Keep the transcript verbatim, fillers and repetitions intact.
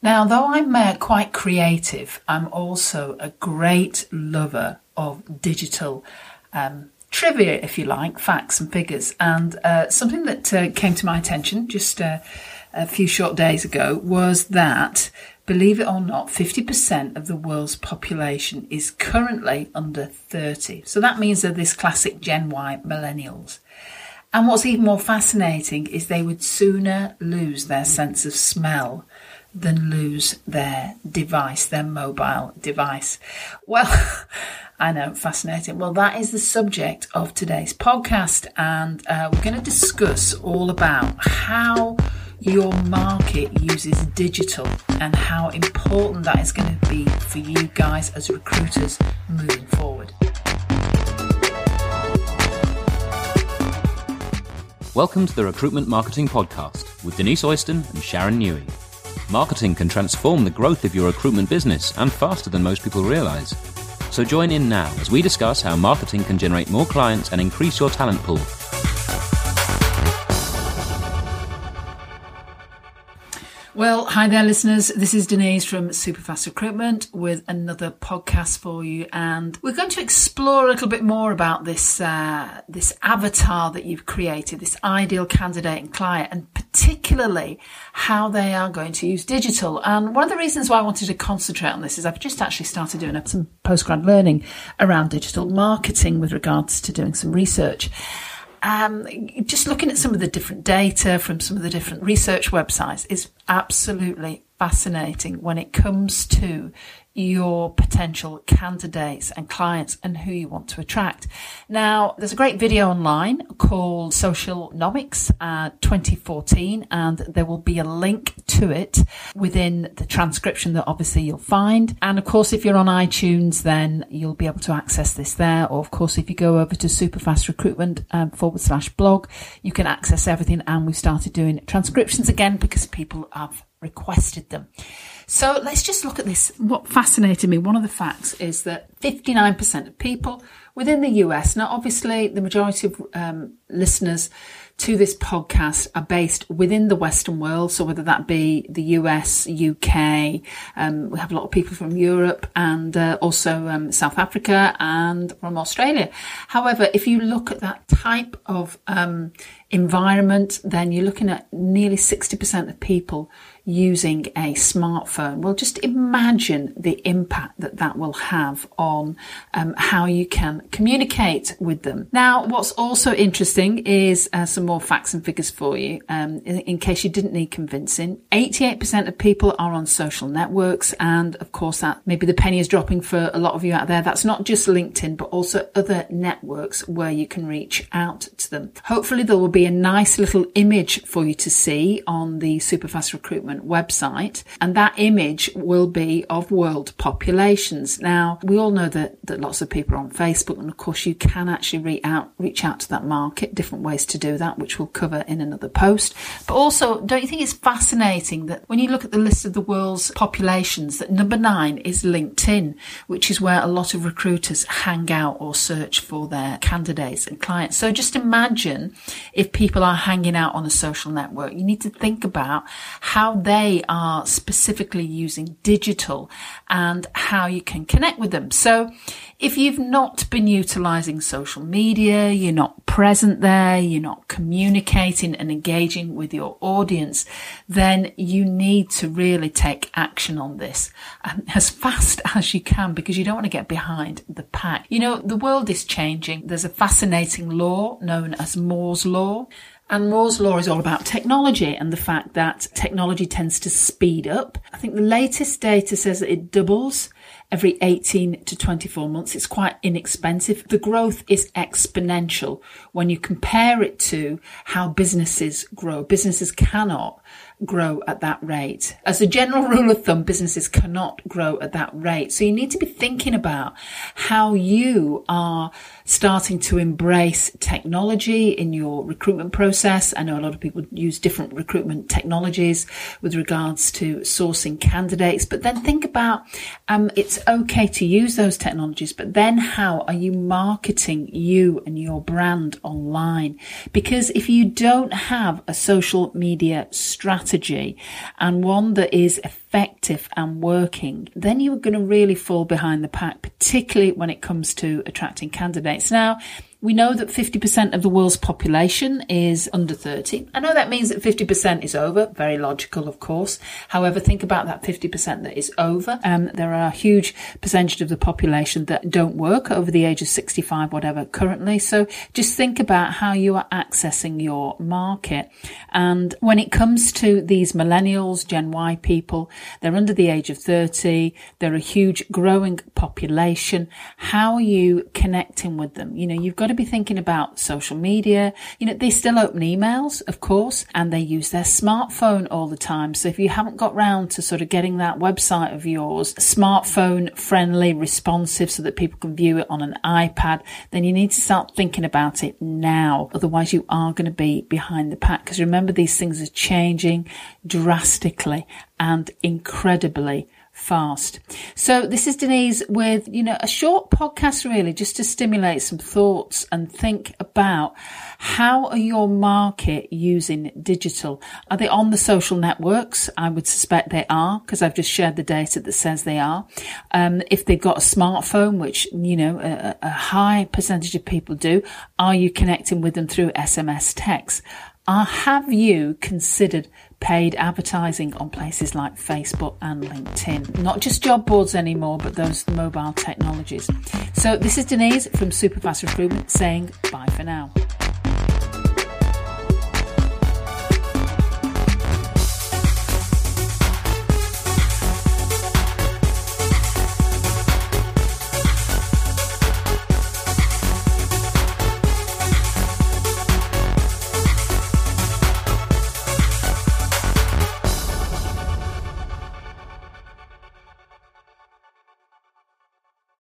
Now, though I'm uh, quite creative, I'm also a great lover of digital um, trivia, if you like, facts and figures. And uh, something that uh, came to my attention just uh, a few short days ago was that, believe it or not, fifty percent of the world's population is currently under thirty. So that means they're this classic Gen Y millennials. And what's even more fascinating is they would sooner lose their sense of smell than lose their device, their mobile device. Well, I know, fascinating. Well, that is the subject of today's podcast, and uh, we're going to discuss all about how your market uses digital and how important that is going to be for you guys as recruiters moving forward. Welcome to the Recruitment Marketing Podcast with Denise Oyston and Sharon Newey. Marketing can transform the growth of your recruitment business and faster than most people realize. So join in now as we discuss how marketing can generate more clients and increase your talent pool. Well, hi there, listeners. This is Denise from Superfast Recruitment with another podcast for you. And we're going to explore a little bit more about this uh, this avatar that you've created, this ideal candidate and client, and particularly how they are going to use digital. And one of the reasons why I wanted to concentrate on this is I've just actually started doing some postgrad learning around digital marketing with regards to doing some research. Um, just looking at some of the different data from some of the different research websites is absolutely fascinating when it comes to your potential candidates and clients and who you want to attract. Now, there's a great video online called Socialnomics uh, twenty fourteen, and there will be a link to it within the transcription that obviously you'll find. And of course, if you're on iTunes, then you'll be able to access this there. Or of course, if you go over to Superfast Recruitment um, forward slash blog, you can access everything. And we've started doing transcriptions again because people have requested them. So let's just look at this. What fascinated me, one of the facts is that fifty-nine percent of people within the U S, now obviously the majority of um, listeners to this podcast are based within the Western world. So whether that be the U S, U K, um, we have a lot of people from Europe and uh, also um, South Africa and from Australia. However, if you look at that type of um, environment, then you're looking at nearly sixty percent of people using a smartphone. Well, just imagine the impact that that will have on um, how you can communicate with them. Now, what's also interesting is uh, some more facts and figures for you, um, in, in case you didn't need convincing. eighty-eight percent of people are on social networks, and of course, that maybe the penny is dropping for a lot of you out there. That's not just LinkedIn, but also other networks where you can reach out to them. Hopefully, there will be a nice little image for you to see on the Superfast Recruitment website, and that image will be of world populations. Now, we all know that, that lots of people are on Facebook, and of course you can actually reach out, reach out to that market, different ways to do that, which we'll cover in another post. But also, don't you think it's fascinating that when you look at the list of the world's populations, that number nine is LinkedIn, which is where a lot of recruiters hang out or search for their candidates and clients. So just imagine if people are hanging out on a social network, you need to think about how they are specifically using digital and how you can connect with them. So if you've not been utilizing social media, you're not present there, you're not communicating and engaging with your audience, then you need to really take action on this um, as fast as you can, because you don't want to get behind the pack. You know, the world is changing. There's a fascinating law known as Moore's Law. And Moore's Law is all about technology and the fact that technology tends to speed up. I think the latest data says that it doubles every eighteen to twenty-four months. It's quite inexpensive. The growth is exponential when you compare it to how businesses grow. Businesses cannot grow at that rate. As a general rule of thumb, businesses cannot grow at that rate. So you need to be thinking about how you are starting to embrace technology in your recruitment process. I know a lot of people use different recruitment technologies with regards to sourcing candidates, but then think about um, it's okay to use those technologies, but then how are you marketing you and your brand online? Because if you don't have a social media strategy, strategy and one that is effective and working, then you're going to really fall behind the pack, particularly when it comes to attracting candidates. Now, we know that fifty percent of the world's population is under thirty. I know that means that fifty percent is over. Very logical, of course. However, think about that fifty percent that is over. Um, there are a huge percentage of the population that don't work over the age of sixty-five, whatever, currently. So just think about how you are accessing your market. And when it comes to these millennials, Gen Y people, they're under the age of thirty. They're a huge growing population. How are you connecting with them? You know, you've got to be thinking about social media. You know, they still open emails, of course, and they use their smartphone all the time. So if you haven't got round to sort of getting that website of yours smartphone friendly, responsive, so that people can view it on an iPad, then you need to start thinking about it now. Otherwise, you are going to be behind the pack. Because remember, these things are changing drastically and incredibly fast. So this is Denise with, you know, a short podcast really just to stimulate some thoughts and think about how are your market using digital? Are they on the social networks? I would suspect they are, because I've just shared the data that says they are. Um, if they've got a smartphone, which, you know, a, a high percentage of people do, are you connecting with them through S M S text? Uh, have you considered paid advertising on places like Facebook and LinkedIn? Not just job boards anymore, but those mobile technologies. So this is Denise from Superfast Recruitment saying bye for now.